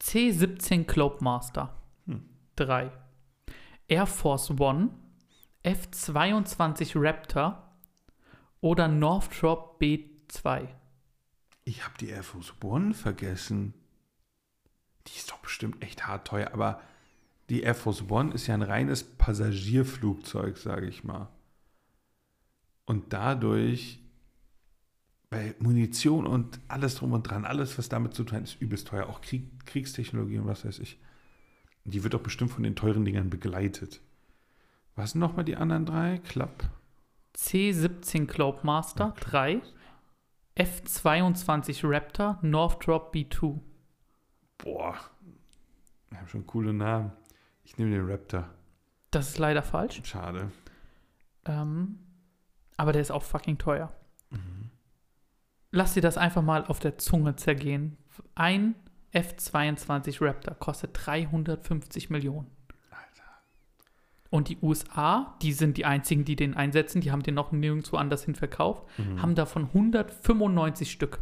C-17 Globemaster. 3. Air Force One, F-22 Raptor oder Northrop B-2. Ich habe die Air Force One vergessen. Die ist doch bestimmt echt hart teuer, aber die Air Force One ist ja ein reines Passagierflugzeug, sage ich mal. Und dadurch, bei Munition und alles drum und dran, alles, was damit zu tun hat, ist übelst teuer. Auch Kriegstechnologie und was weiß ich. Die wird doch bestimmt von den teuren Dingern begleitet. Was sind nochmal die anderen drei? C-17 Globemaster, 3. F-22 Raptor, Northrop B-2. Boah, wir haben schon coole Namen. Ich nehme den Raptor. Das ist leider falsch. Schade. Aber der ist auch fucking teuer. Mhm. Lass dir das einfach mal auf der Zunge zergehen. Ein F-22 Raptor kostet 350 Millionen. Alter. Und die USA, die sind die einzigen, die den einsetzen, die haben den noch nirgendwo anders hin verkauft, haben davon 195 Stück.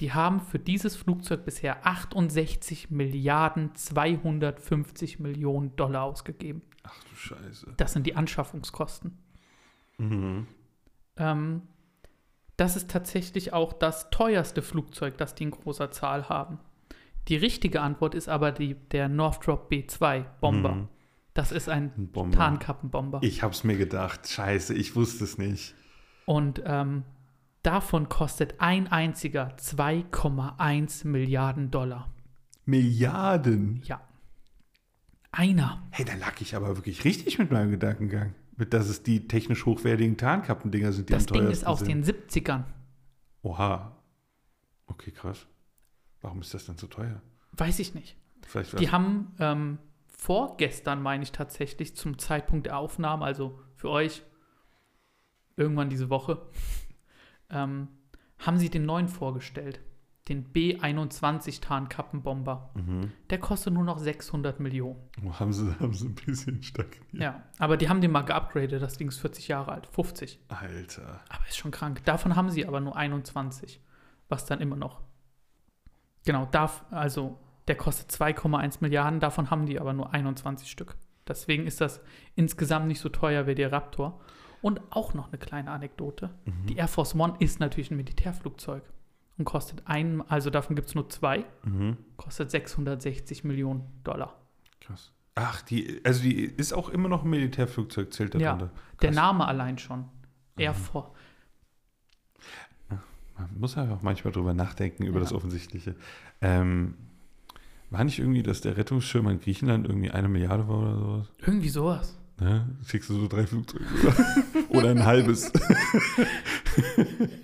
Die haben für dieses Flugzeug bisher 68.250 Millionen Dollar ausgegeben. Ach du Scheiße. Das sind die Anschaffungskosten. Mhm. Das ist tatsächlich auch das teuerste Flugzeug, das die in großer Zahl haben. Die richtige Antwort ist aber der Northrop B-2 Bomber. Mhm. Das ist ein Tarnkappenbomber. Ich hab's mir gedacht. Scheiße, ich wusste es nicht. Und davon kostet ein einziger 2,1 Milliarden Dollar. Milliarden? Ja. Einer. Hey, da lag ich aber wirklich richtig mit meinem Gedankengang. Dass es die technisch hochwertigen Tarnkappendinger sind, die am teuersten sind. Das Ding ist aus den 70ern. Oha. Okay, krass. Warum ist das denn so teuer? Weiß ich nicht. Die haben vorgestern, meine ich tatsächlich, zum Zeitpunkt der Aufnahme, also für euch, irgendwann diese Woche, haben sie den neuen vorgestellt. Den B-21 Tarnkappenbomber. Mhm. Der kostet nur noch 600 Millionen. Oh, haben sie ein bisschen stagniert. Ja, aber die haben den mal geupgradet. Das Ding ist 40 Jahre alt, 50. Alter. Aber ist schon krank. Davon haben sie aber nur 21. Was dann immer noch. Genau, der kostet 2,1 Milliarden. Davon haben die aber nur 21 Stück. Deswegen ist das insgesamt nicht so teuer wie der Raptor. Und auch noch eine kleine Anekdote. Mhm. Die Air Force One ist natürlich ein Militärflugzeug. Und kostet davon gibt es nur 2, kostet 660 Millionen Dollar. Krass. Ach, die ist auch immer noch ein Militärflugzeug, zählt da drunter. Ja, der Name allein schon. Air Force. Man muss einfach manchmal drüber nachdenken, über das Offensichtliche. War nicht irgendwie, dass der Rettungsschirm in Griechenland irgendwie 1 Milliarde war oder sowas? Irgendwie sowas. Ne? Kriegst du so 3 Flugzeuge oder ein halbes.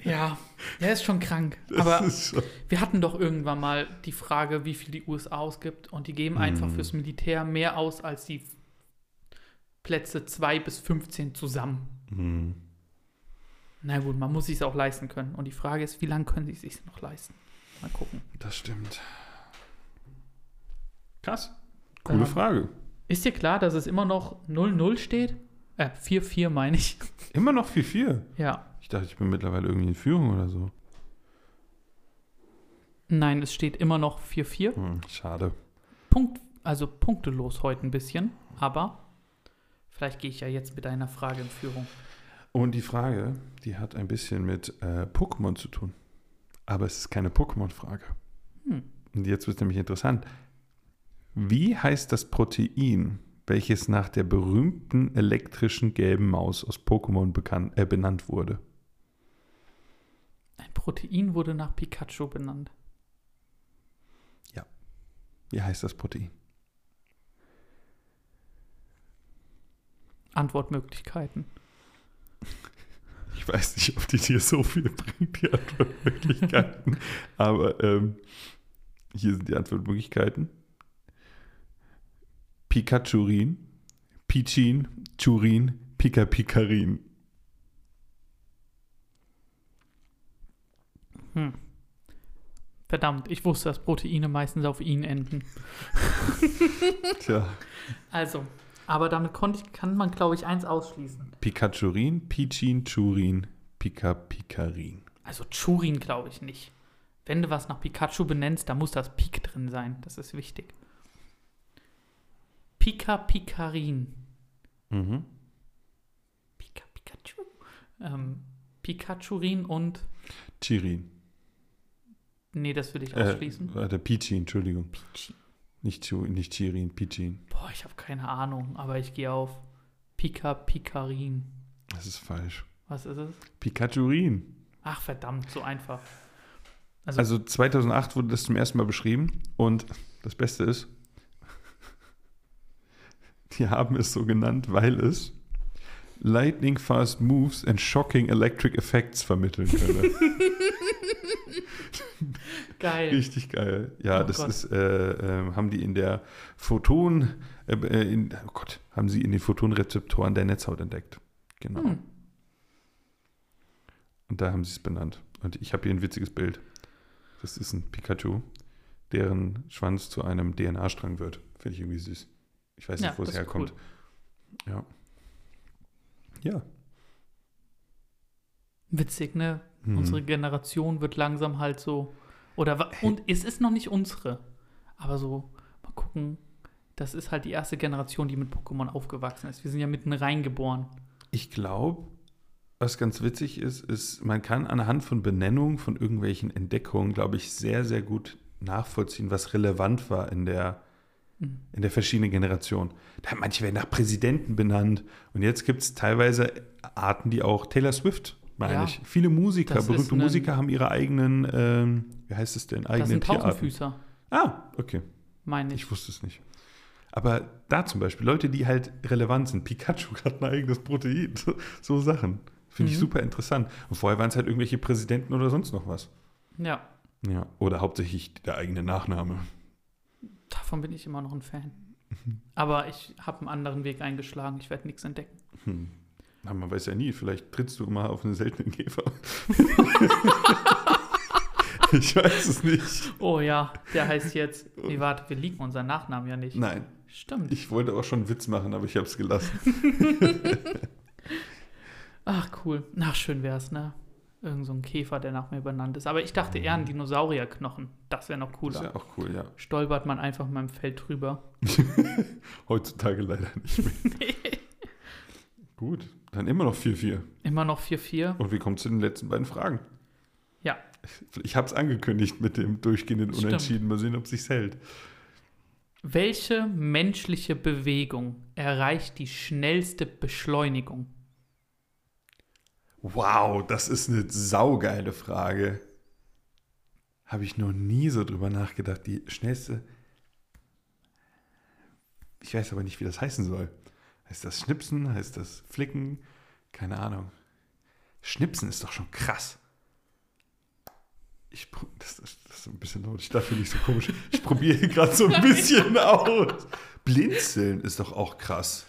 Ja, der ist schon krank. Aber schon... wir hatten doch irgendwann mal die Frage, wie viel die USA ausgibt. Und die geben einfach fürs Militär mehr aus als die Plätze 2 bis 15 zusammen. Mhm. Na gut, man muss es sich auch leisten können. Und die Frage ist, wie lange können sie es sich noch leisten? Mal gucken. Das stimmt. Krass. Coole Frage. Ist dir klar, dass es immer noch 0-0 steht? 4-4 meine ich. Immer noch 4-4? Ja. Ich dachte, ich bin mittlerweile irgendwie in Führung oder so. Nein, es steht immer noch 4-4. Schade. Also punktelos heute ein bisschen, aber vielleicht gehe ich ja jetzt mit einer Frage in Führung. Und die Frage, die hat ein bisschen mit Pokémon zu tun. Aber es ist keine Pokémon-Frage. Und jetzt wird es nämlich interessant. Wie heißt das Protein, welches nach der berühmten elektrischen gelben Maus aus Pokémon benannt wurde? Ein Protein wurde nach Pikachu benannt. Ja. Wie heißt das Protein? Antwortmöglichkeiten. Ich weiß nicht, ob die dir so viel bringt, die Antwortmöglichkeiten. Aber hier sind die Antwortmöglichkeiten. Pikachurin, Pichin, Churin, Pikachurin. Verdammt, ich wusste, dass Proteine meistens auf ihn enden. Tja. Also, aber damit kann man, glaube ich, eins ausschließen. Pikachurin, Pichin, Churin, Pikachurin. Also Churin glaube ich nicht. Wenn du was nach Pikachu benennst, da muss das Pik drin sein. Das ist wichtig. Pikachurin. Mhm. Pikachu. Pikachurin und... Chirin. Nee, das würde ich ausschließen. Warte, Pichin, Entschuldigung. Pichin. Nicht Chirin, Pichin. Boah, ich habe keine Ahnung, aber ich gehe auf Pikachurin. Das ist falsch. Was ist es? Pikachurin. Ach, verdammt, so einfach. Also 2008 wurde das zum ersten Mal beschrieben und das Beste ist, die haben es so genannt, weil es lightning fast moves and shocking electric effects vermitteln könne. Geil. Richtig geil. Ja, oh das Gott. Ist, haben die in der den Photonrezeptoren der Netzhaut entdeckt. Genau. Und da haben sie es benannt. Und ich habe hier ein witziges Bild. Das ist ein Pikachu, deren Schwanz zu einem DNA-Strang wird. Finde ich irgendwie süß. Ich weiß nicht, wo es herkommt. Cool. Ja. Witzig, ne? Unsere Generation wird langsam halt so. Und es ist noch nicht unsere. Aber so, mal gucken. Das ist halt die erste Generation, die mit Pokémon aufgewachsen ist. Wir sind ja mitten reingeboren. Ich glaube, was ganz witzig ist, man kann anhand von Benennungen, von irgendwelchen Entdeckungen, glaube ich, sehr, sehr gut nachvollziehen, was relevant war in der verschiedenen Generation. Manche werden nach Präsidenten benannt. Und jetzt gibt es teilweise Arten, die auch Taylor Swift, meine ich. Viele Musiker, berühmte Musiker haben ihre eigenen, wie heißt es denn? Eigenen Tierarten. Das sind Tausendfüßer. Ah, okay. Meine ich. Ich wusste es nicht. Aber da zum Beispiel Leute, die halt relevant sind. Pikachu hat ein eigenes Protein. So Sachen. Finde ich super interessant. Und vorher waren es halt irgendwelche Präsidenten oder sonst noch was. Ja. Oder hauptsächlich der eigene Nachname. Davon bin ich immer noch ein Fan. Aber ich habe einen anderen Weg eingeschlagen. Ich werde nichts entdecken. Na, man weiß ja nie. Vielleicht trittst du immer auf einen seltenen Käfer. Ich weiß es nicht. Oh ja, der heißt jetzt... Nee, warte, wir lieben unseren Nachnamen ja nicht. Nein. Stimmt. Ich wollte auch schon einen Witz machen, aber ich habe es gelassen. Ach, cool. Ach, schön wär's, ne? Irgend so ein Käfer, der nach mir benannt ist. Aber ich dachte eher an Dinosaurierknochen. Das wäre noch cooler. Das wäre auch cool, ja. Stolpert man einfach mal im Feld drüber. Heutzutage leider nicht mehr. Nee. Gut, dann immer noch 4-4. Immer noch 4-4. Und wir kommen zu den letzten beiden Fragen. Ja. Ich habe es angekündigt mit dem durchgehenden Unentschieden. Mal sehen, ob es sich hält. Welche menschliche Bewegung erreicht die schnellste Beschleunigung? Wow, das ist eine saugeile Frage. Habe ich noch nie so drüber nachgedacht. Die schnellste... Ich weiß aber nicht, wie das heißen soll. Heißt das Schnipsen? Heißt das Flicken? Keine Ahnung. Schnipsen ist doch schon krass. Das ist ein bisschen laut. Ich darf hier nicht so komisch. Ich probiere gerade so ein bisschen aus. Blinzeln ist doch auch krass.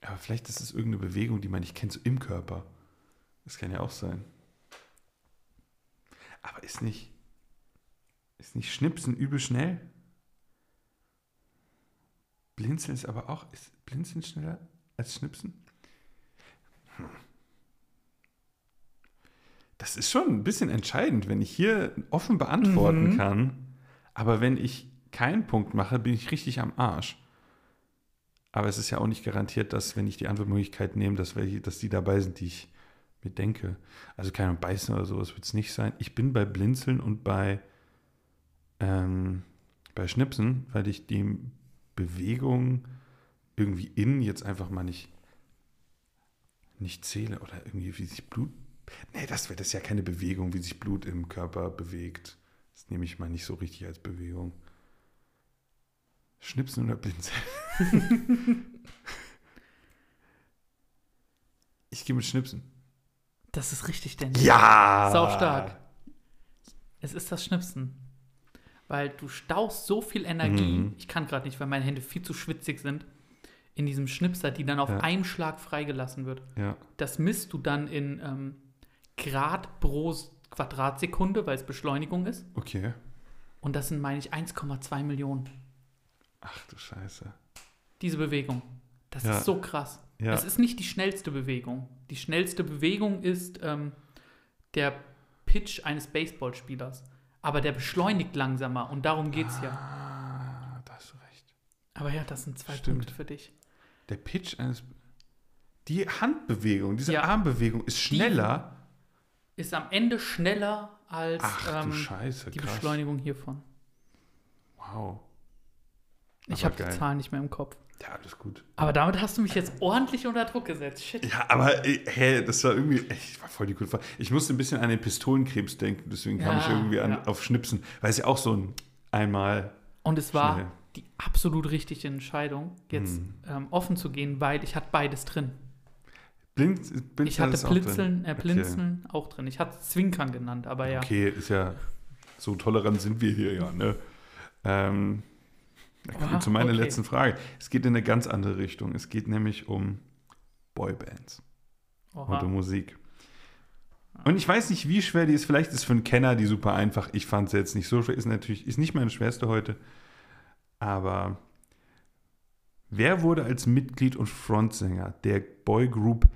Aber vielleicht ist es irgendeine Bewegung, die man nicht kennt, so im Körper. Das kann ja auch sein. Aber ist nicht Schnipsen übel schnell? Blinzeln ist aber auch... Ist Blinzeln schneller als Schnipsen? Das ist schon ein bisschen entscheidend, wenn ich hier offen beantworten kann. Aber wenn ich keinen Punkt mache, bin ich richtig am Arsch. Aber es ist ja auch nicht garantiert, dass, wenn ich die Antwortmöglichkeit nehme, dass die dabei sind, die ich mir denke. Also kein Beißen oder sowas wird es nicht sein. Ich bin bei Blinzeln und bei Schnipsen, weil ich die Bewegung irgendwie jetzt einfach mal nicht zähle. Oder irgendwie, wie sich Blut... Nee, das ist ja keine Bewegung, wie sich Blut im Körper bewegt. Das nehme ich mal nicht so richtig als Bewegung. Schnipsen oder Blinzeln? Ich gehe mit Schnipsen. Das ist richtig, Danny. Ja! Sau stark. Es ist das Schnipsen. Weil du staust so viel Energie, ich kann gerade nicht, weil meine Hände viel zu schwitzig sind, in diesem Schnipser, die dann auf einem Schlag freigelassen wird. Ja. Das misst du dann in Grad pro Quadratsekunde, weil es Beschleunigung ist. Okay. Und das sind, meine ich, 1,2 Millionen. Ach du Scheiße. Diese Bewegung. Das ist so krass. Ja. Das ist nicht die schnellste Bewegung. Die schnellste Bewegung ist der Pitch eines Baseballspielers. Aber der beschleunigt langsamer. Und darum geht's ja. Ah, da hast du recht. Aber ja, das sind zwei Punkte für dich. Der Pitch eines... Die Handbewegung, diese Armbewegung ist schneller. Die ist am Ende schneller als die krass. Beschleunigung hiervon. Wow. Ich habe die Zahlen nicht mehr im Kopf. Ja, alles gut. Aber damit hast du mich jetzt ordentlich unter Druck gesetzt. Shit. Ja, aber das war irgendwie... Ich war voll die gute Frage. Ich musste ein bisschen an den Pistolenkrebs denken, deswegen kam ich irgendwie auf Schnipsen. Weil es ja auch so ein einmal... Und es war die absolut richtige Entscheidung, jetzt offen zu gehen, weil ich hatte beides drin. Ich hatte Blinzeln auch drin. Ich hatte Zwinkern genannt, aber ja. Okay, ist ja... So tolerant sind wir hier ja, ne? Zu meiner letzten Frage. Es geht in eine ganz andere Richtung. Es geht nämlich um Boybands und um Musik. Und ich weiß nicht, wie schwer die ist. Vielleicht ist für einen Kenner die super einfach. Ich fand sie jetzt nicht so schwer. Ist nicht meine schwerste heute. Aber wer wurde als Mitglied und Frontsänger der Boygroup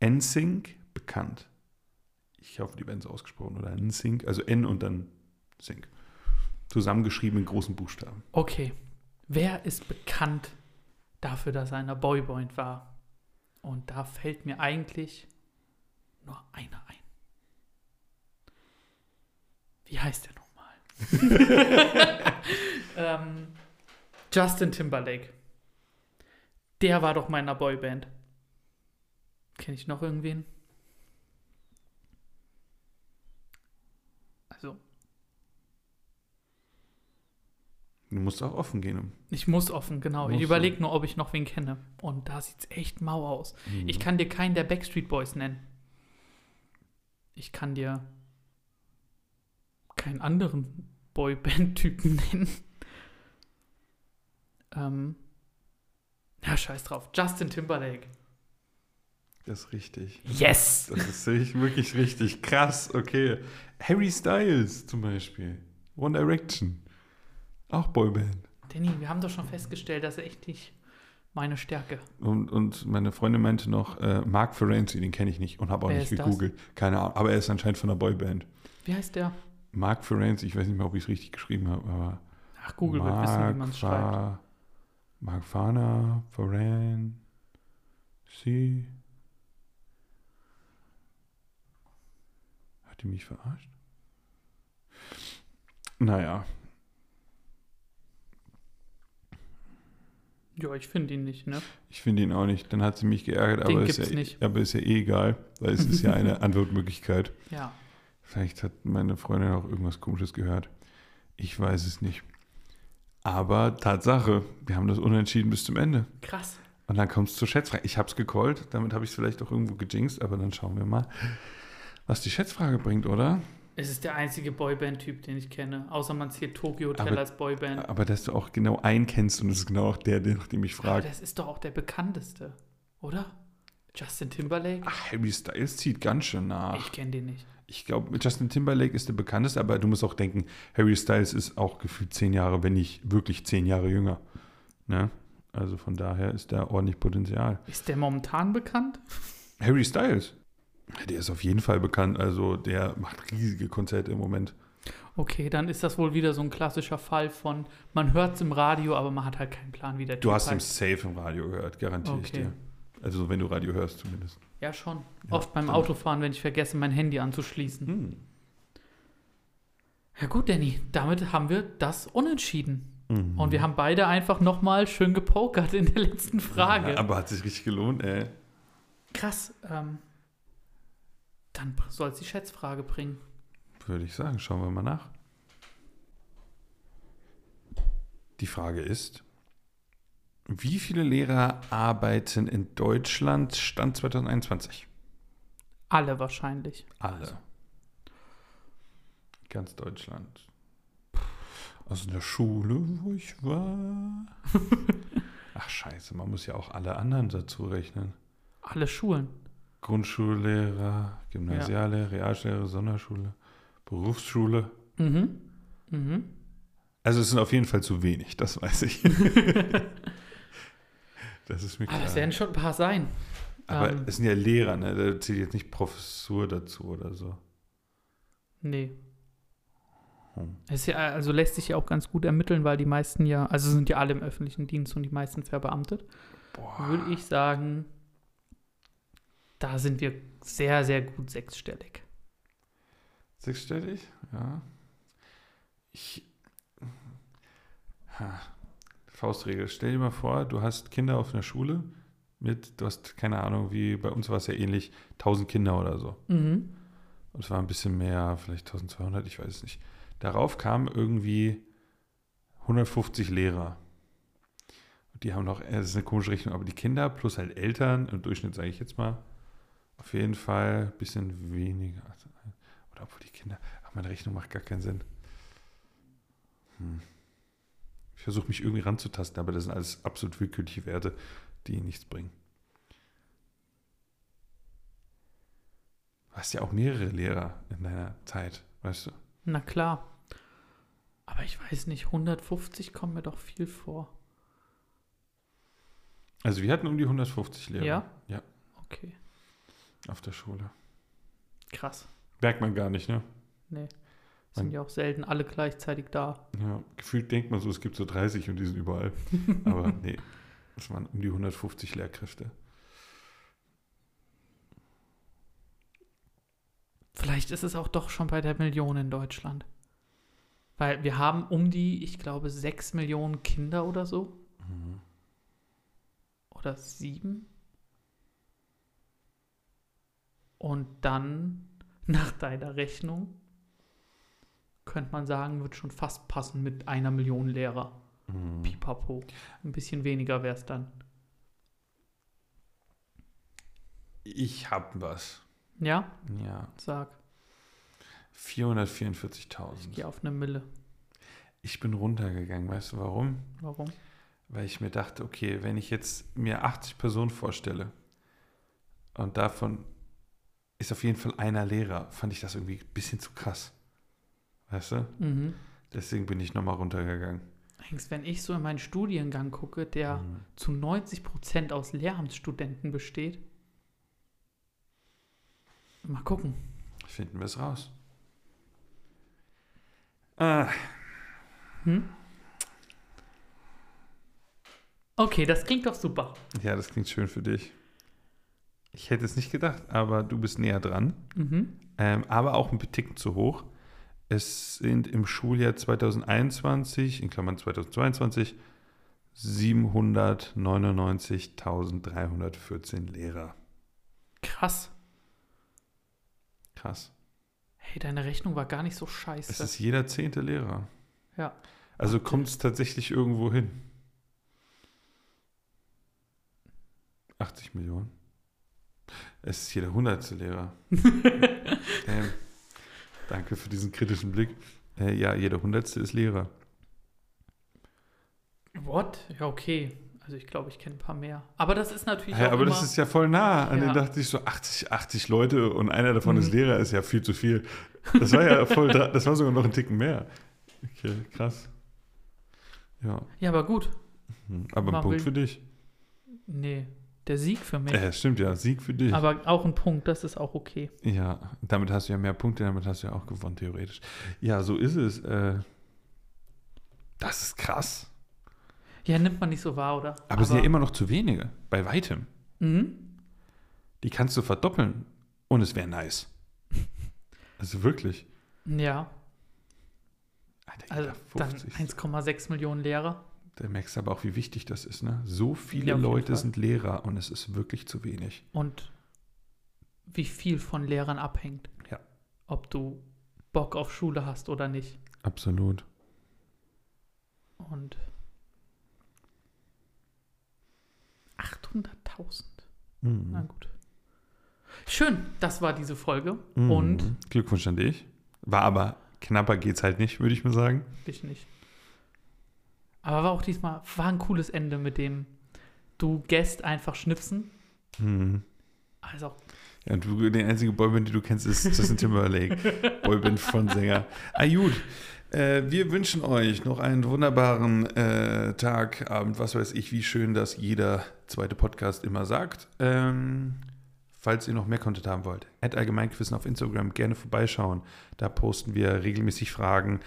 NSYNC bekannt? Ich hoffe, die werden so ausgesprochen. Oder NSYNC, also N und dann Sync. Zusammengeschrieben in großen Buchstaben. Okay. Wer ist bekannt dafür, dass er einer Boyband war? Und da fällt mir eigentlich nur einer ein. Wie heißt der nochmal? Justin Timberlake. Der war doch mal in einer Boyband. Kenne ich noch irgendwen? Also... Du musst auch offen gehen. Ich muss offen, genau. Ich überlege nur, ob ich noch wen kenne. Und da sieht es echt mau aus. Mhm. Ich kann dir keinen der Backstreet Boys nennen. Ich kann dir keinen anderen Boyband-Typen nennen. Ja, scheiß drauf. Justin Timberlake. Das ist richtig. Yes! Das ist wirklich richtig. Krass, okay. Harry Styles zum Beispiel. One Direction. Auch Boyband. Danny, wir haben doch schon festgestellt, das ist echt nicht meine Stärke. Und meine Freundin meinte noch, Mark Ferenczi, den kenne ich nicht und habe auch nicht gegoogelt. Keine Ahnung, aber er ist anscheinend von einer Boyband. Wie heißt der? Mark Ferenczi, ich weiß nicht mehr, ob ich es richtig geschrieben habe, aber... Ach, Google wird wissen, wie man es schreibt. Mark Fana, Ferenczi. Hat die mich verarscht? Naja... Ja, ich finde ihn nicht, ne? Ich finde ihn auch nicht. Dann hat sie mich geärgert, aber ist ja eh egal, weil es ist ja eine Antwortmöglichkeit. Ja. Vielleicht hat meine Freundin auch irgendwas Komisches gehört. Ich weiß es nicht. Aber Tatsache, wir haben das unentschieden bis zum Ende. Krass. Und dann kommt es zur Schätzfrage. Ich habe es gecallt, damit habe ich es vielleicht auch irgendwo gejinxt, aber dann schauen wir mal, was die Schätzfrage bringt, oder? Es ist der einzige Boyband-Typ, den ich kenne. Außer man zählt Tokyo Hotel als Boyband. Aber dass du auch genau einen kennst und das ist genau auch der, nach dem ich frage. Aber das ist doch auch der bekannteste, oder? Justin Timberlake? Ach, Harry Styles zieht ganz schön nach. Ich kenne den nicht. Ich glaube, Justin Timberlake ist der bekannteste, aber du musst auch denken, Harry Styles ist auch gefühlt 10 Jahre, wenn nicht wirklich 10 Jahre jünger. Ne? Also von daher ist da ordentlich Potenzial. Ist der momentan bekannt? Harry Styles? Der ist auf jeden Fall bekannt, also der macht riesige Konzerte im Moment. Okay, dann ist das wohl wieder so ein klassischer Fall von, man hört es im Radio, aber man hat halt keinen Plan, wie der Typ. Du hast ihn safe im Radio gehört, garantiere ich dir. Also wenn du Radio hörst zumindest. Ja, schon. Ja, oft beim Autofahren, wenn ich vergesse, mein Handy anzuschließen. Ja gut, Danny, damit haben wir das unentschieden. Und wir haben beide einfach nochmal schön gepokert in der letzten Frage. Ja, aber hat sich richtig gelohnt, ey. Krass, Dann soll es die Schätzfrage bringen. Würde ich sagen, schauen wir mal nach. Die Frage ist, wie viele Lehrer arbeiten in Deutschland Stand 2021? Alle wahrscheinlich. Alle. Also. Ganz Deutschland. Aus einer Schule, wo ich war. Ach scheiße, man muss ja auch alle anderen dazu rechnen. Alle Schulen. Grundschullehrer, Gymnasiallehrer, Realschullehrer, Sonderschule, Berufsschule. Also es sind auf jeden Fall zu wenig, das weiß ich. Das ist mir klar. Aber es werden schon ein paar sein. Aber es sind ja Lehrer, ne? Da zählt jetzt nicht Professur dazu oder so. Nee. Es ist ja, also lässt sich ja auch ganz gut ermitteln, weil die meisten ja, also sind ja alle im öffentlichen Dienst und die meisten verbeamtet. Boah. Würde ich sagen... Da sind wir sehr, sehr gut sechsstellig. Sechsstellig? Ja. Faustregel. Stell dir mal vor, du hast Kinder auf einer Schule mit, du hast keine Ahnung, wie bei uns war es ja ähnlich, 1000 Kinder oder so. Und es war ein bisschen mehr, vielleicht 1200, ich weiß es nicht. Darauf kamen irgendwie 150 Lehrer. Und die haben noch, es ist eine komische Rechnung, aber die Kinder plus halt Eltern, im Durchschnitt sage ich jetzt mal, auf jeden Fall ein bisschen weniger. Oder obwohl die Kinder... Ach, meine Rechnung macht gar keinen Sinn. Ich versuche mich irgendwie ranzutasten, aber das sind alles absolut willkürliche Werte, die nichts bringen. Du hast ja auch mehrere Lehrer in deiner Zeit, weißt du? Na klar. Aber ich weiß nicht, 150 kommen mir doch viel vor. Also wir hatten um die 150 Lehrer. Ja? Ja. Okay. Auf der Schule. Krass. Merkt man gar nicht, ne? Nee. Sind ja auch selten alle gleichzeitig da. Ja, gefühlt denkt man so, es gibt so 30 und die sind überall. Aber nee, es waren um die 150 Lehrkräfte. Vielleicht ist es auch doch schon bei der Million in Deutschland. Weil wir haben um die, ich glaube, 6 Millionen Kinder oder so. Oder 7. Und dann, nach deiner Rechnung, könnte man sagen, wird schon fast passen mit 1 Million Lehrer. Pipapo. Ein bisschen weniger wäre es dann. Ich habe was. Ja? Ja. Sag. 444.000. Ich gehe auf 1 Mille. Ich bin runtergegangen. Weißt du, warum? Warum? Weil ich mir dachte, okay, wenn ich jetzt mir 80 Personen vorstelle und davon... ist auf jeden Fall einer Lehrer. Fand ich das irgendwie ein bisschen zu krass. Weißt du? Deswegen bin ich nochmal runtergegangen. Allerdings, wenn ich so in meinen Studiengang gucke, der zu 90% aus Lehramtsstudenten besteht. Mal gucken. Finden wir es raus. Okay, das klingt doch super. Ja, das klingt schön für dich. Ich hätte es nicht gedacht, aber du bist näher dran. Aber auch ein Ticken zu hoch. Es sind im Schuljahr 2021, in Klammern 2022, 799.314 Lehrer. Krass. Krass. Hey, deine Rechnung war gar nicht so scheiße. Es ist jeder 10. Lehrer. Ja. Also kommt es tatsächlich irgendwo hin. 80 Millionen. Es ist jeder 100. Lehrer. Damn. Danke für diesen kritischen Blick. Ja, jeder 100. ist Lehrer. What? Ja, okay. Also ich glaube, ich kenne ein paar mehr. Aber das ist natürlich auch aber immer, das ist ja voll nah. An den dachte ich so, 80 Leute und einer davon ist Lehrer, ist ja viel zu viel. Das war ja voll, das war sogar noch ein Ticken mehr. Okay, krass. Ja, aber gut. Aber ein Punkt für dich. Nee, der Sieg für mich. Stimmt, ja, Sieg für dich. Aber auch ein Punkt, das ist auch okay. Ja, damit hast du ja mehr Punkte, damit hast du ja auch gewonnen, theoretisch. Ja, so ist es. Das ist krass. Ja, nimmt man nicht so wahr, oder? Aber es sind ja immer noch zu wenige, bei weitem. Mhm. Die kannst du verdoppeln und es wäre nice. Also wirklich. Ja. Alter, also dann 1,6 Millionen Lehrer. Da merkst du aber auch, wie wichtig das ist, ne? So viele Leute sind Lehrer und es ist wirklich zu wenig. Und wie viel von Lehrern abhängt. Ja. Ob du Bock auf Schule hast oder nicht. Absolut. Und 800.000. Mhm. Na gut. Schön, das war diese Folge. Mhm. Und Glückwunsch an dich. War aber knapper geht's halt nicht, würde ich mal sagen. Ich nicht. Aber war auch diesmal ein cooles Ende mit dem du Guest einfach schnipsen. Mhm. Also. Ja, und du, den einzigen Boyband, den du kennst, ist Justin Timberlake. Boyband-Frontsänger. Ah, gut. Wir wünschen euch noch einen wunderbaren Tag, Abend, was weiß ich, wie schön das jeder zweite Podcast immer sagt. Falls ihr noch mehr Content haben wollt, @allgemeinquissen auf Instagram, gerne vorbeischauen. Da posten wir regelmäßig Fragen,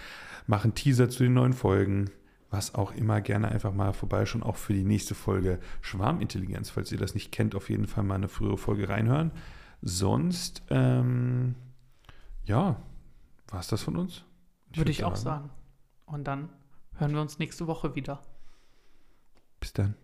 machen Teaser zu den neuen Folgen, was auch immer. Gerne einfach mal vorbeischauen, auch für die nächste Folge Schwarmintelligenz. Falls ihr das nicht kennt, auf jeden Fall mal eine frühere Folge reinhören. Sonst, ja, war es das von uns? Würde ich auch sagen. Und dann hören wir uns nächste Woche wieder. Bis dann.